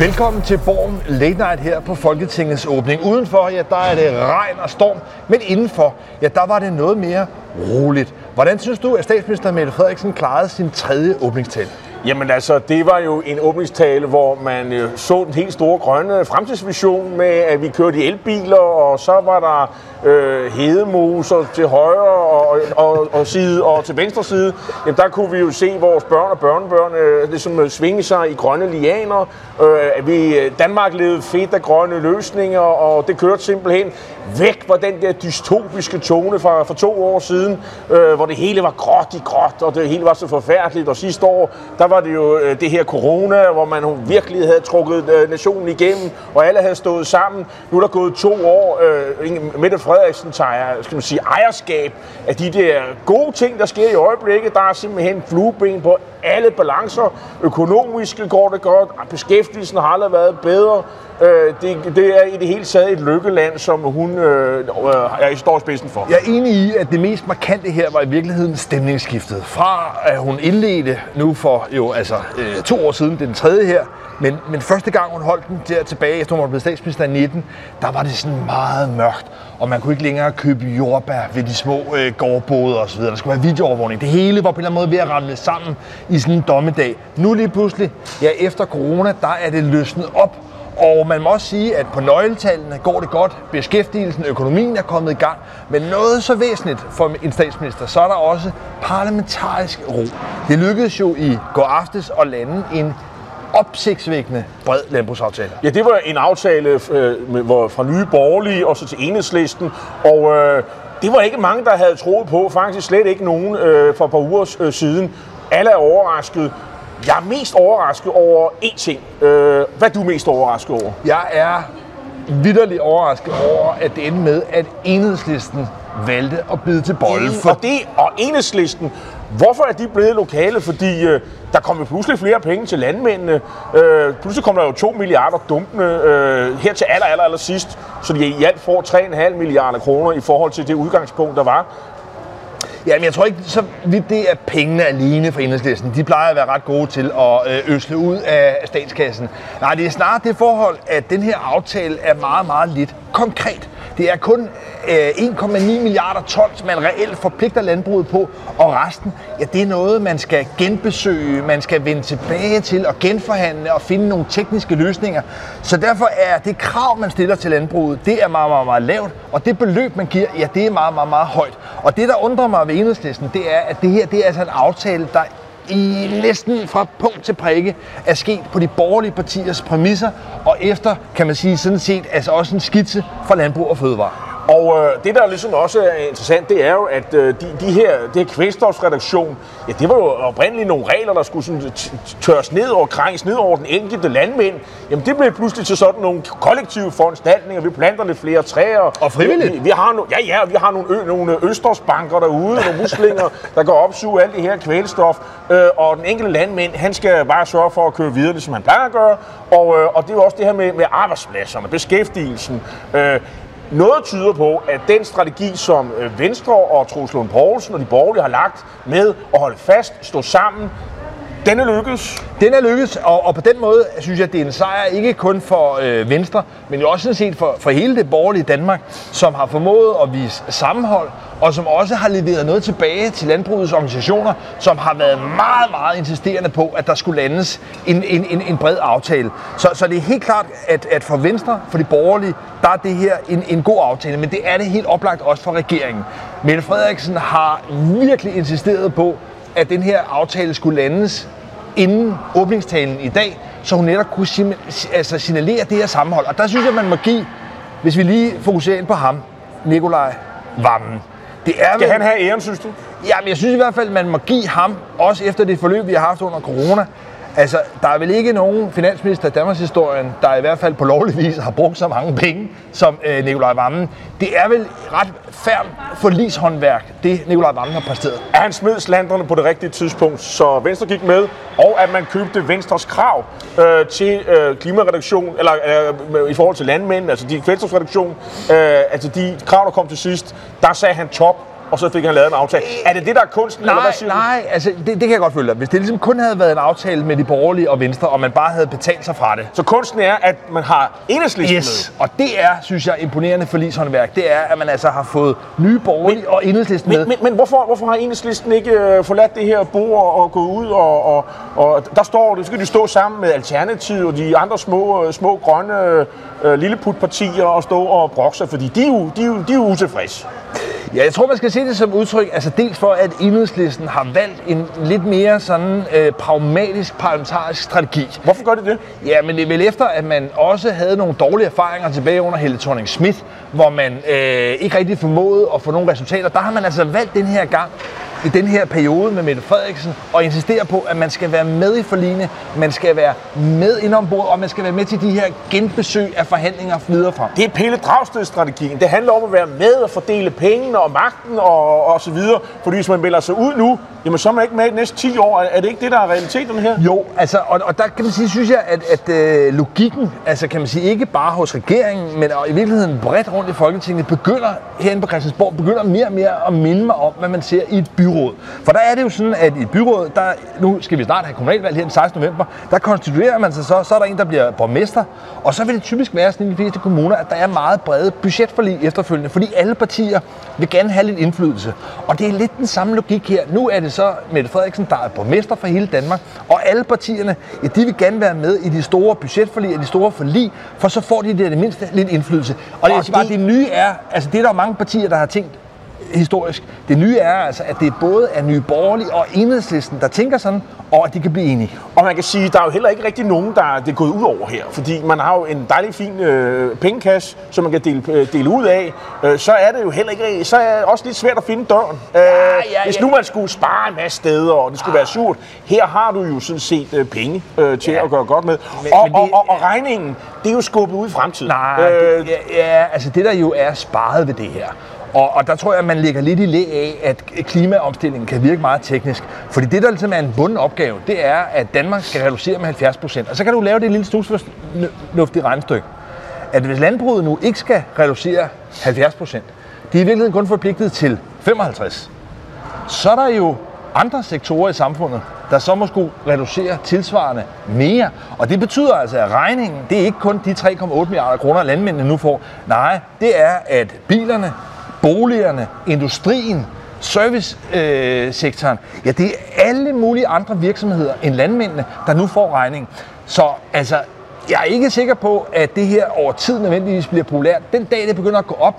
Velkommen til Borgen Late Night her på Folketingets åbning. Udenfor, ja, der er det regn og storm, men indenfor, ja, der var det noget mere roligt. Hvordan synes du, at statsminister Mette Frederiksen klarede sin tredje åbningstale? Jamen altså, det var jo en åbningstale, hvor man så den helt store grønne fremtidsvision med, at vi kørte i elbiler, og så var der hedemoser til højre og side og til venstre side. Jamen, der kunne vi jo se vores børn og børnebørn ligesom svinge sig i grønne lianer. Danmark levede fedt af grønne løsninger, og det kørte simpelthen væk fra den der dystopiske tone fra 2 år siden, hvor det hele var gråt, og det hele var så forfærdeligt, og sidste år, der var det jo det her corona, hvor man virkelig havde trukket nationen igennem, og alle havde stået sammen. Nu er der gået 2 år. Mette Frederiksen tager, skal man sige, ejerskab af de der gode ting, der sker i øjeblikket. Der er simpelthen flueben på alle balancer. Økonomisk går det godt, beskæftigelsen har aldrig været bedre. Det er i det hele taget et lykkeland, som hun står i spidsen for. Jeg er enig i, at det mest markante her var i virkeligheden stemningsskiftet. Fra at hun indledte nu for jo altså 2 år siden, det er den tredje her, men første gang hun holdt den der tilbage, efter hun var blevet statsminister i 19, der var det sådan meget mørkt, og man kunne ikke længere købe jordbær ved de små gårdboder og så videre. Der skulle være videoovervågning. Det hele var på en eller anden måde ved at ramle sammen i sådan en dommedag. Nu lige pludselig, ja efter corona, der er det løsnet op. Og man må også sige, at på nøgletallene går det godt. Beskæftigelsen, økonomien er kommet i gang. Men noget så væsentligt for en statsminister, så er der også parlamentarisk ro. Det lykkedes jo i går aftes at lande en opsigtsvækkende bred landbrugsaftale. Ja, det var en aftale fra Nye Borgerlige og så til Enhedslisten. Og det var ikke mange, der havde troet på. Faktisk slet ikke nogen for et par uger siden. Alle er overrasket. Jeg er mest overrasket over én ting. Hvad er du mest overrasket over? Jeg er vitterligt overrasket over, at det endte med, at Enhedslisten valgte at bide til bolden. Og Enhedslisten, hvorfor er de blevet lokale? Fordi der kom jo pludselig flere penge til landmændene. Pludselig kom der jo 2 milliarder dumpende her til aller sidst. Så de i alt får 3,5 milliarder kroner i forhold til det udgangspunkt, der var. Ja, men jeg tror ikke så vidt det er pengene alene for Enhedslisten. De plejer at være ret gode til at øsle ud af statskassen. Nej, det er snarere det forhold, at den her aftale er meget, meget lidt konkret. Det er kun 1,9 milliarder tons, man reelt forpligter landbruget på, og resten, ja, det er noget, man skal genbesøge, man skal vende tilbage til og genforhandle og finde nogle tekniske løsninger. Så derfor er det krav, man stiller til landbruget, det er meget, meget, meget lavt, og det beløb, man giver, ja, det er meget, meget, meget højt. Og det, der undrer mig ved Enhedslisten, det er, at det her, det er altså en aftale, der i næsten fra punkt til prikke er sket på de borgerlige partiers præmisser, og efter, kan man sige, sådan set altså også en skitse fra Landbrug og Fødevare. Og det, der ligesom også er interessant, det er jo, at det her kvælstofreduktion, ja, det var jo oprindeligt nogle regler, der skulle sådan tørres ned og krænges ned over den enkelte landmænd. Jamen, det blev pludselig til sådan nogle kollektive foranstaltninger. Vi planter lidt flere træer. Og frivilligt. Vi har nogle østersbanker derude, nogle muslinger, der går opsuge alt det her kvælstof. Og den enkelte landmænd, han skal bare sørge for at køre videre, det som han plejer at gøre. Og det er jo også det her med arbejdspladserne, beskæftigelsen. Noget tyder på, at den strategi, som Venstre og Troels Lund Poulsen og de borgerlige har lagt med at holde fast, stå sammen, den er lykkedes. Den er lykkedes, og på den måde synes jeg, at det er en sejr ikke kun for Venstre, men jo også sådan set for hele det borgerlige Danmark, som har formået at vise sammenhold, og som også har leveret noget tilbage til landbrugets organisationer, som har været meget, meget insisterende på, at der skulle landes en bred aftale. Så det er helt klart, at for Venstre, for de borgerlige, der er det her en god aftale, men det er det helt oplagt også for regeringen. Mette Frederiksen har virkelig insisteret på, at den her aftale skulle landes inden åbningstalen i dag, så hun netop kunne signalere det her sammenhold. Og der synes jeg, man må give, hvis vi lige fokuserer ind på ham, Nicolai Wammen. Skal han have æren, synes du? Jamen, jeg synes i hvert fald, man må give ham, også efter det forløb, vi har haft under corona. Altså, der er vel ikke nogen finansminister i Danmarks historien, der i hvert fald på lovlig vis har brugt så mange penge som Nicolai Wammen. Det er vel ret færd forlishåndværk, det Nicolai Wammen har præsteret. At han smed slanderne på det rigtige tidspunkt, så Venstre gik med, og at man købte Venstres krav til klimareduktion, eller i forhold til landmænd, altså de kvælstofreduktion, altså de krav, der kom til sidst, der sagde han top. og så fik han lavet en aftale. Er det det, der er kunsten? Nej, eller hvad nej, altså det kan jeg godt følge dig. Hvis det ligesom kun havde været en aftale med de borgerlige og Venstre, og man bare havde betalt sig fra det. Så kunsten er, at man har Enhedslisten med. Og det er, synes jeg, imponerende forligshåndværk. Det er, at man altså har fået Nye Borgerlige og Enhedslisten med. Men hvorfor har Enhedslisten ikke forladt det her bord og gået ud og der står det, så skal de stå sammen med Alternativet og de andre små grønne lilleputpartier og stå og brokke sig, fordi de er jo utilfredse. Ja, jeg tror, man skal se det som udtryk, altså dels for, at Enhedslisten har valgt en lidt mere sådan pragmatisk parlamentarisk strategi. Hvorfor gør de det? Ja, men det er vel efter, at man også havde nogle dårlige erfaringer tilbage under Helle Thorning-Schmidt, hvor man ikke rigtig formåede at få nogle resultater. Der har man altså valgt den her gang, i den her periode med Mette Frederiksen, og insistere på, at man skal være med i forligene, man skal være med ind ombord, og man skal være med til de her genbesøg af forhandlinger videre frem. Det er Pelle Dragsted-strategien. Det handler om at være med og fordele pengene og magten og så videre, fordi hvis man melder sig ud nu, jamen så er man ikke med i de næste 10 år. Er det ikke det, der er realiteten her? Jo, altså, og der kan man sige, synes jeg, at logikken, altså kan man sige, ikke bare hos regeringen, men i virkeligheden bredt rundt i Folketinget, begynder herinde på Christiansborg, begynder mere og mere at minde mig om, hvad man ser i et byråd. For der er det jo sådan, at i et byråd, der, nu skal vi snart have kommunalvalg her den 16. november, der konstituerer man sig så er der en, der bliver borgmester, og så vil det typisk være sådan i de fleste kommuner, at der er meget brede budgetforlig efterfølgende, fordi alle partier vil gerne have lidt indflydelse. Og det er lidt den samme logik her. Nu er det så Mette Frederiksen, der er borgmester for hele Danmark, og alle partierne, ja, de vil gerne være med i de store budgetforlig og de store forlig, for så får de det mindste lidt indflydelse. Og det, bare, det nye er, altså det er der mange partier, der har tænkt, historisk. Det nye er altså, at det både er Nye Borgerlige og Enhedslisten, der tænker sådan, og at de kan blive enige. Og man kan sige, at der er jo heller ikke rigtig nogen, der det er gået ud over her, fordi man har jo en dejlig fin pengekasse, som man kan dele ud af. Så er det jo heller ikke, så er det også lidt svært at finde døren. Hvis nu man skulle spare en masse steder, og det skulle være surt, her har du jo sådan set penge til at gøre godt med. Men regningen, det er jo skubbet ud i fremtiden. Altså det der jo er sparet ved det her. Og der tror jeg, at man ligger lidt i læ af, at klimaomstillingen kan virke meget teknisk. Fordi det, der ligesom er en bunden opgave, det er, at Danmark skal reducere med 70%. Og så kan du lave det lille snusfornuftige regnestykke. At hvis landbruget nu ikke skal reducere 70%, de er i virkeligheden kun forpligtet til 55%. Så er der jo andre sektorer i samfundet, der så må skulle reducere tilsvarende mere. Og det betyder altså, at regningen, det er ikke kun de 3,8 milliarder kroner, landmændene nu får. Nej, det er, at bilerne, boligerne, industrien, servicesektoren, ja, det er alle mulige andre virksomheder end landmændene, der nu får regningen. Så altså, jeg er ikke sikker på, at det her over tid nødvendigvis bliver populært. Den dag, det begynder at gå op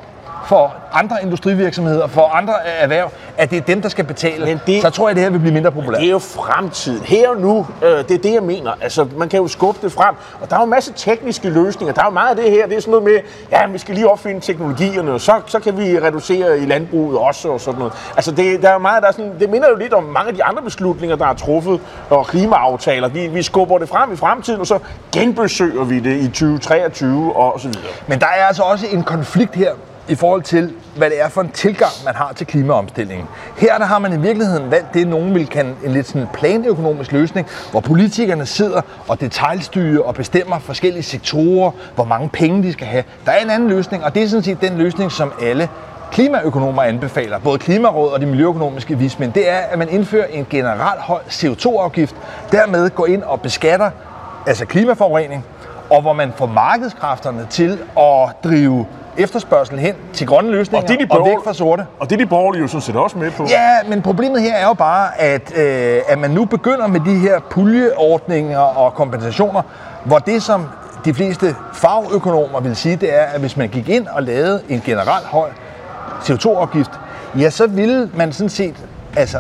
for andre industrivirksomheder, for andre erhverv, at det er dem, der skal betale, så tror jeg, det her vil blive mindre populært. Det er jo fremtiden. Her og nu, det er det, jeg mener. Altså, man kan jo skubbe det frem. Og der er jo en masse tekniske løsninger. Der er jo meget af det her. Det er sådan noget med, ja, vi skal lige opfinde teknologierne, og så kan vi reducere i landbruget også, og sådan noget. Altså, der er jo meget, der er sådan, det minder jo lidt om mange af de andre beslutninger, der er truffet, og klimaaftaler. Vi skubber det frem i fremtiden, og så genbesøger vi det i 2023, og så videre. Men der er altså også en konflikt her, i forhold til, hvad det er for en tilgang, man har til klimaomstillingen. Her der har man i virkeligheden valgt det, nogen vil kalde en lidt sådan planøkonomisk løsning, hvor politikerne sidder og detailstyrer og bestemmer forskellige sektorer, hvor mange penge de skal have. Der er en anden løsning, og det er sådan set den løsning, som alle klimaøkonomer anbefaler, både Klimarådet og de miljøøkonomiske vismænd. Det er, at man indfører en generel høj CO2-afgift, dermed går ind og beskatter altså klimaforurening, og hvor man får markedskræfterne til at drive efterspørgsel hen til grønne løsninger og væk fra sorte. Og det er de borgerlige jo sådan set også med på. Ja, men problemet her er jo bare, at man nu begynder med de her puljeordninger og kompensationer, hvor det, som de fleste fagøkonomer vil sige, det er, at hvis man gik ind og lavede en generel høj CO2-afgift, ja, så ville man sådan set altså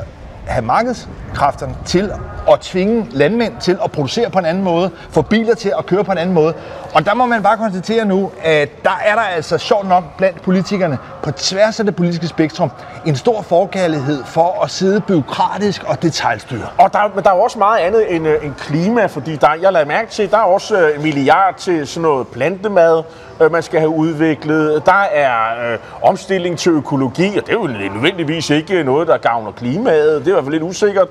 have markedskræfterne til at tvinge landmænd til at producere på en anden måde, få biler til at køre på en anden måde. Og der må man bare konstatere nu, at der er der altså sjovt nok blandt politikerne på tværs af det politiske spektrum en stor forkærlighed for at sidde bureaukratisk og detailstyre. Og der er jo også meget andet end klima, fordi jeg lader mærke til, der er også 1 milliard til sådan noget plantemad, man skal have udviklet. Der er omstilling til økologi, og det er jo nødvendigvis ikke noget, der gavner klimaet. Det er i hvert fald lidt usikkert.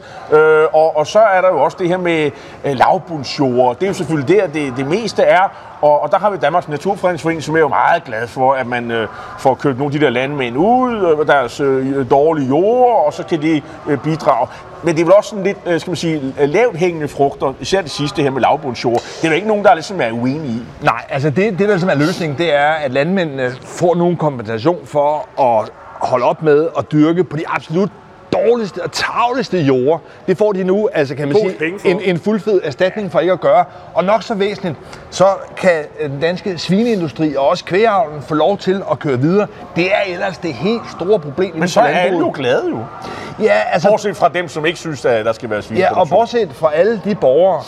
Og så så er der jo også det her med lavbundsjord. Det er jo selvfølgelig der, det meste er. Og der har vi Danmarks Naturfredningsforening, som er jo meget glad for, at man får købt nogle af de der landmænd ud, deres dårlige jord, og så kan de bidrage. Men det er vel også sådan lidt, skal man sige, lavt hængende frugter, især det sidste her med lavbundsjord. Det er jo ikke nogen, der ligesom er uenige i. Nej, altså det der som er løsningen, det er, at landmændene får nogen kompensation for at holde op med at dyrke på de absolut dårligste og tavligste jorder. Det får de nu, altså kan man sige, en fuldfed erstatning for ikke at gøre. Og nok så væsentligt, så kan den danske svineindustri og også kvægeavlen få lov til at køre videre. Det er ellers det helt store problem. Men så er alle jo glade jo. Ja, altså, bortset fra dem, som ikke synes, at der skal være svineproduktion. Ja, og bortset fra alle de borgere,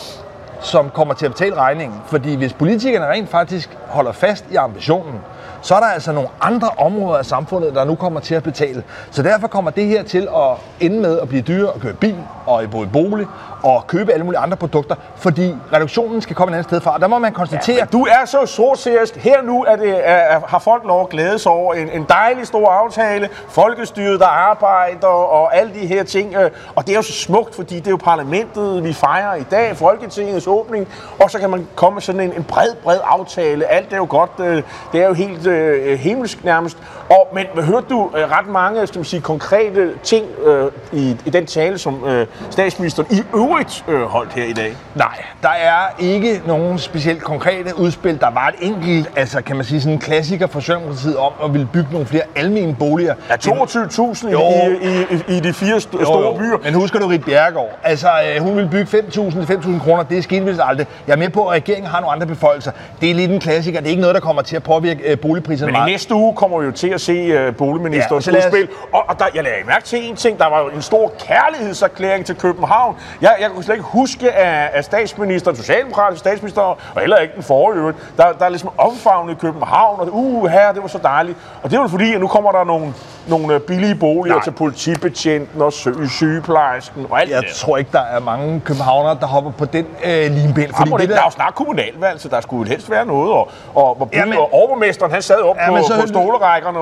som kommer til at betale regningen. Fordi hvis politikerne rent faktisk holder fast i ambitionen, så er der altså nogle andre områder af samfundet, der nu kommer til at betale. Så derfor kommer det her til at ende med at blive dyrere at købe bil og bo i bolig og købe alle mulige andre produkter, fordi reduktionen skal komme et andet sted fra. Og der må man konstatere... Ja, du er så sortseriøst. Her nu har folk lov at glæde sig over en dejlig stor aftale, folkestyret, der arbejder og alle de her ting. Og det er jo så smukt, fordi det er jo parlamentet, vi fejrer i dag, Folketingets åbning, og så kan man komme sådan en bred aftale. Alt er jo godt. Det er jo helt himmelsk nærmest. Men hørte du ret mange, skal man sige, konkrete ting i den tale, som statsministeren i øvrigt holdt her i dag? Nej, der er ikke nogen specielt konkrete udspil. Der var et enkelt, altså kan man sige, sådan en klassiker fra Socialdemokratiet om at ville bygge nogle flere almene boliger. Ja, 22.000 i de fire store byer. Men husker du Ritt Bjerregaard? Altså, hun ville bygge 5.000 kroner. Det skete vist aldrig. Jeg er med på, at regeringen har nogle andre beføjelser. Det er lidt en klassiker. Det er ikke noget, der kommer til at påvirke boligpriserne meget. Men i næste uge kommer vi jo til at se boligministerens udspil. Og der, jeg lagde mærke til en ting. Der var jo en stor kærlighedserklæring til København. Jeg kunne slet ikke huske, at statsministeren, socialdemokratisk statsminister, og heller ikke den forrige, der ligesom omfavnede København, og her, det var så dejligt. Og det er jo fordi, at nu kommer der nogle billige boliger til politibetjenten og sygeplejersken og alt det. Jeg tror ikke, der er mange københavnere, der hopper på den limbind. Der er jo snart kommunalvalg, så der skulle helst være noget. Og overborgmesteren, han sad op på stolerækkerne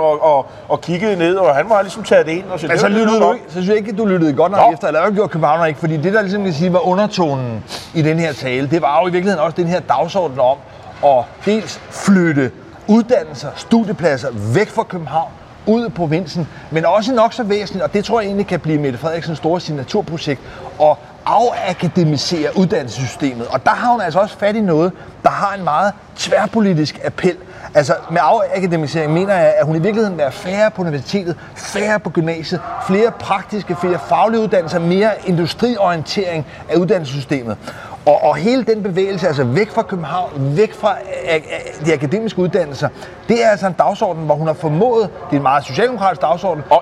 og kiggede ned, og han var ligesom taget det ind. Og så lyttede du ikke? Så synes jeg ikke, du lyttede godt nok efter, eller gjorde københavnere ikke, fordi det, der ligesom kan sige, var undertonen i den her tale, det var jo i virkeligheden også den her dagsorden om at dels flytte uddannelser, studiepladser væk fra København, ud i provinsen, men også nok så væsentligt, og det tror jeg egentlig kan blive Mette Frederiksens store signaturprojekt, at afakademisere uddannelsessystemet. Og der har hun altså også fat i noget, der har en meget tværpolitisk appel. Altså med afakademisering mener jeg, at hun i virkeligheden vil være færre på universitetet, færre på gymnasiet, flere praktiske, flere faglige uddannelser, mere industriorientering af uddannelsessystemet. Og hele den bevægelse, altså væk fra København, væk fra de akademiske uddannelser, det er altså en dagsorden, hvor hun har formået, det er en meget socialdemokratisk dagsorden. Og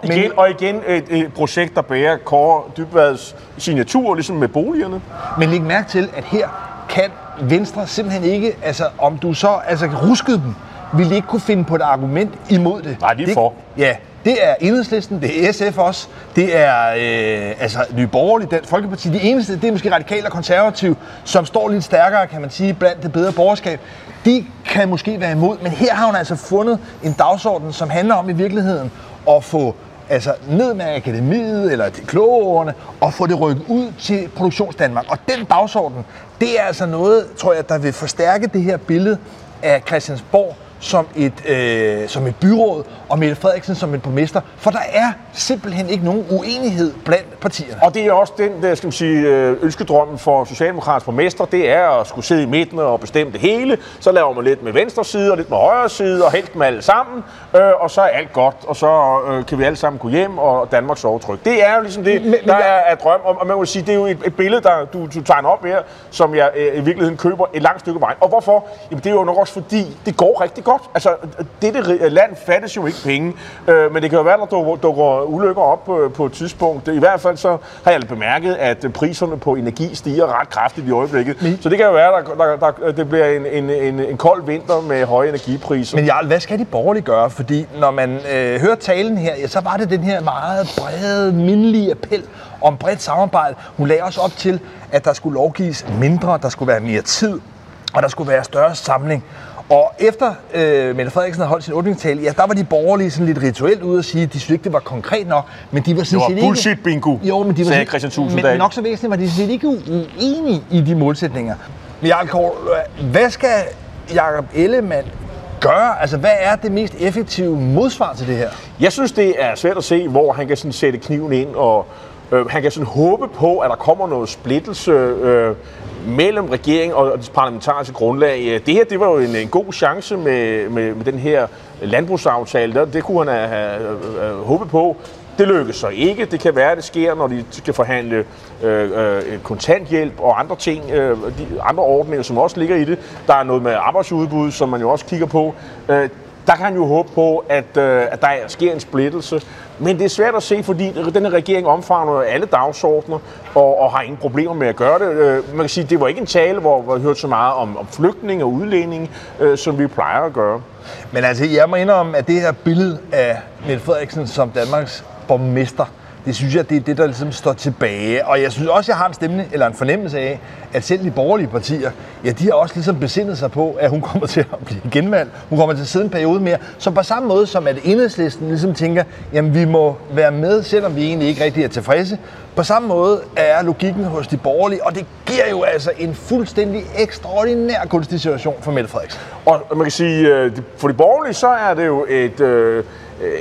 igen et projekt, der bærer Kåre Dybvads signatur, ligesom med boligerne. Men læg mærke til, at her kan Venstre simpelthen ikke, altså om du så ruskede dem, ville ikke kunne finde på et argument imod det. Nej, de er for. Ja. Det er Enhedslisten, det er SF også, det er Nye Borgerlige, Dansk Folkeparti. De eneste, det er måske Radikale og Konservative, som står lidt stærkere, kan man sige, blandt det bedre borgerskab. De kan måske være imod, men her har hun altså fundet en dagsorden, som handler om i virkeligheden at få ned med akademiet eller de kloge ordene, og få det rykket ud til Produktionsdanmark. Og den dagsorden, det er altså noget, tror jeg, der vil forstærke det her billede af Christiansborg som et byråd, og Mette Frederiksen som en borgmester, for der er simpelthen ikke nogen uenighed blandt partierne. Og det er også den, der, skal man sige, ønskedrømmen for socialdemokratisk borgmester, det er at skulle sidde i midten og bestemme det hele, så laver man lidt med venstre side og lidt med højre side, og helt med alle sammen, og så er alt godt, og så kan vi alle sammen gå hjem, og Danmarks overtryk. Det er jo ligesom det, er drøm, og man må sige, det er jo et billede, der du tegner op her, som jeg i virkeligheden køber et langt stykke vej. Og hvorfor? Jamen det er jo nok også fordi, det går rigtig godt. Altså, dette land fattes jo ikke penge, men det kan jo være, at der dukker ulykker op på et tidspunkt. I hvert fald så har jeg bemærket, at priserne på energi stiger ret kraftigt i øjeblikket. Så det kan jo være, at det bliver en kold vinter med høje energipriser. Men Jarl, hvad skal de borgerlige gøre? Fordi når man hører talen her, så var det den her meget brede, mindelige appel om bredt samarbejde. Hun lagde også op til, at der skulle lovgives mindre, der skulle være mere tid, og der skulle være større samling. Og efter Mette Frederiksen havde holdt sin åbningstale, ja, der var de borgerlige sådan lidt rituelt ude at sige, at de synes ikke, det var konkret nok, men de var sådan set ikke... Det var bullshit bingo, sagde Christian Thulsen. Men nok så væsentligt var de sådan set ikke uenige i de målsætninger. Men Jacob, hvad skal Jacob Ellemann gøre? Altså, hvad er det mest effektive modsvar til det her? Jeg synes, det er svært at se, hvor han kan sådan sætte kniven ind, og han kan sådan håbe på, at der kommer noget splittelse mellem regeringen og det parlamentariske grundlag. Det her, det var jo en god chance med den her landbrugsaftale. Det kunne han have håbet på. Det lykkes så ikke. Det kan være, at det sker, når de skal forhandle kontanthjælp og andre ting, de andre ordninger, som også ligger i det. Der er noget med arbejdsudbud, som man jo også kigger på. Der kan han jo håbe på, at der sker en splittelse. Men det er svært at se, fordi den her regering omfavner alle dagsordner og har ingen problemer med at gøre det. Man kan sige, at det var ikke en tale, hvor vi hørte så meget om flygtning og udlænding, som vi plejer at gøre. Men altså, jeg må indrømme, at det her billede af Mette Frederiksen som Danmarks borgmester, det synes jeg, det er det, der ligesom står tilbage. Og jeg synes også, jeg har en fornemmelse af, at selv de borgerlige partier, ja, de har også ligesom besindet sig på, at hun kommer til at blive genvalgt. Hun kommer til at sidde en periode mere. Så på samme måde som at Enhedslisten ligesom tænker, jamen vi må være med, selvom vi egentlig ikke rigtig er tilfredse. På samme måde er logikken hos de borgerlige, og det giver jo altså en fuldstændig ekstraordinær kunstig situation for Mette Frederiksen. Og man kan sige, for de borgerlige, så er det jo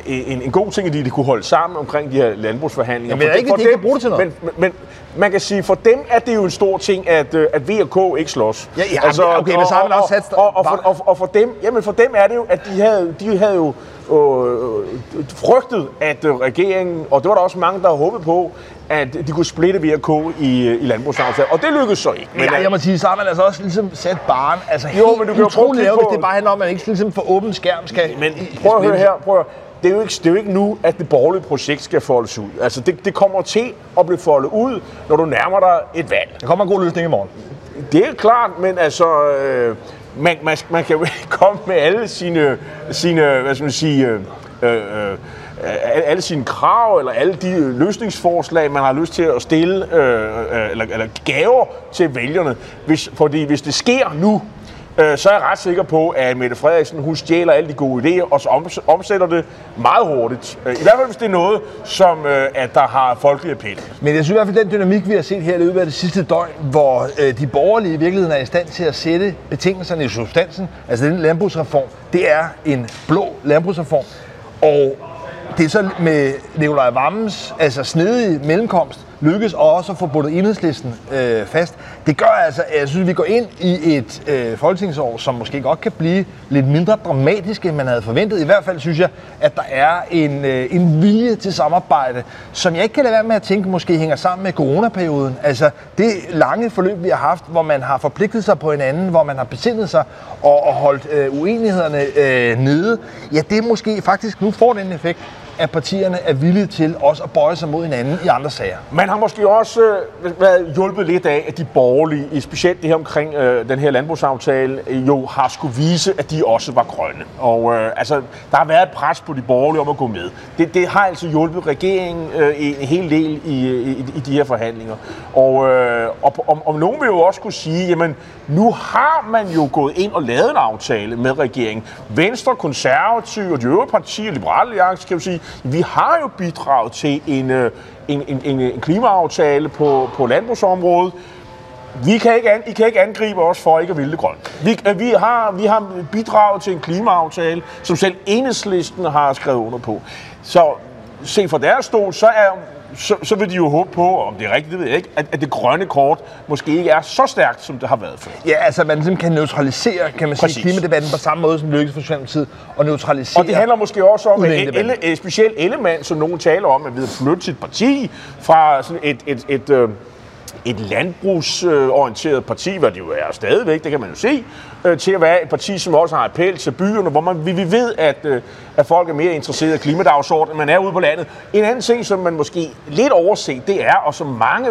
en god ting, at de kunne holde sammen omkring de her landbrugsforhandlinger. Men ikke, at de kan bruge det til noget. Men man kan sige, for dem er det jo en stor ting, at V&K ikke slås. Ja, altså, okay, men så har man også sat... Og for dem, jamen for dem er det jo, at de havde jo frygtet, at regeringen, og det var der også mange, der håbede på, at de kunne splitte V&K i landbrugsaftalen. Og det lykkedes så ikke. Men ja, jeg må sige, så har man altså også ligesom sat barren. Altså, jo, men du kan jo prøve at på... Det bare handler om, at man ikke ligesom for åben skærm skal... Men prøv at høre her, Det er jo ikke nu, at det borgerlige projekt skal foldes ud. Altså, det kommer til at blive foldet ud, når du nærmer dig et valg. Der kommer en god løsning i morgen. Det er klart, men altså... Man kan jo ikke komme med alle sine krav eller alle de løsningsforslag, man har lyst til at stille, eller gaver til vælgerne. Fordi hvis det sker nu, så er jeg ret sikker på, at Mette Frederiksen, hun stjæler alle de gode idéer, og så omsætter det meget hurtigt. I hvert fald, hvis det er noget, som at der har folkelig appel. Men jeg synes i hvert fald, den dynamik, vi har set her i løbet af det sidste døgn, hvor de borgerlige i virkeligheden er i stand til at sætte betingelserne i substansen, altså den landbrugsreform, det er en blå landbrugsreform. Og det er så med Nicolai Wammens snedige mellemkomst, lykkes også at få bundet Enhedslisten fast. Det gør altså, at jeg synes, at vi går ind i et folketingsår, som måske godt kan blive lidt mindre dramatisk, end man havde forventet. I hvert fald synes jeg, at der er en vilje til samarbejde, som jeg ikke kan lade være med at tænke, måske hænger sammen med coronaperioden. Altså det lange forløb, vi har haft, hvor man har forpligtet sig på hinanden, hvor man har besindet sig og holdt uenighederne nede. Ja, det er måske faktisk nu får den effekt, at partierne er villige til også at bøje sig mod hinanden i andre sager. Man har måske også været hjulpet lidt af, at de borgerlige, specielt det her omkring den her landbrugsaftale, jo har skulle vise, at de også var grønne. Og der har været et pres på de borgerlige om at gå med. Det har altså hjulpet regeringen en hel del i de her forhandlinger. Og nogen vil jo også kunne sige, jamen nu har man jo gået ind og lavet en aftale med regeringen. Venstre, Konservative og de øvrige partier, Liberal Alliance, kan jo sige, vi har jo bidraget til en klimaaftale på landbrugsområdet. I kan ikke angribe os for ikke at ville det grønt. Vi har bidraget til en klimaaftale, som selv Enhedslisten har skrevet under på. Så se fra deres stol, så vil de jo håbe på, om det er rigtigt, det ved jeg ikke, at det grønne kort måske ikke er så stærkt, som det har været før. Ja, altså man simpelthen kan neutralisere, kan man sige, klimadebatten på samme måde, som lykkes for Socialdemokratiet, og neutralisere. Og det handler måske også om, at specielt Ellemann, som nogen taler om, at ved at flytte sit parti fra sådan et landbrugsorienteret parti, hvad det jo er stadigvæk, det kan man jo se, til at være et parti, som også har appel til byerne, hvor vi ved, at folk er mere interesserede i klimadagsordenen, end man er ude på landet. En anden ting, som man måske lidt overser, det er, og som mange,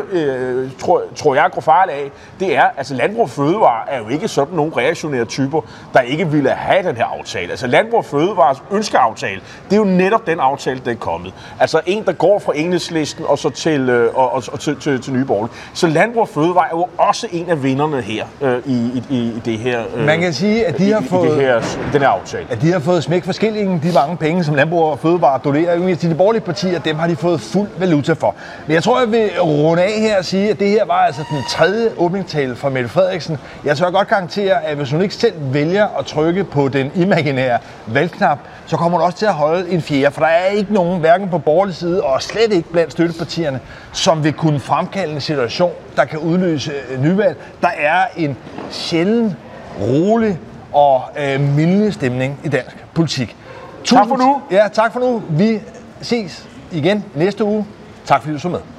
tror jeg, går fejl af, det er, altså landbrug og fødevare er jo ikke sådan nogle reaktionære typer, der ikke ville have den her aftale. Altså landbrug og fødevares ønskeaftale, det er jo netop den aftale, der er kommet. Altså en, der går fra Enhedslisten og så til Nye Borgerlige. Så landbrug og fødevarer er jo også en af vinderne her i det her. Man kan sige, at de har fået den her aftale. At de har fået smæk for skillingen, de mange penge, som landbrug og fødevarer donerer til de borgerlige partier, dem har de fået fuld valuta for. Men jeg tror, jeg vil runde af her og sige, at det her var altså den tredje åbningstale fra Mette Frederiksen. Jeg tør godt garantere, at hvis hun ikke selv vælger at trykke på den imaginære valgknap, så kommer hun også til at holde en fjerde, for der er ikke nogen, hverken på borgerlig side og slet ikke blandt støttepartierne, som vil kunne fremkalde en situation, der kan udløse nyvalg. Der er en sjælden, rolig og mildelig stemning i dansk politik. Tak for nu. Ja, tak for nu. Vi ses igen næste uge. Tak fordi du så med.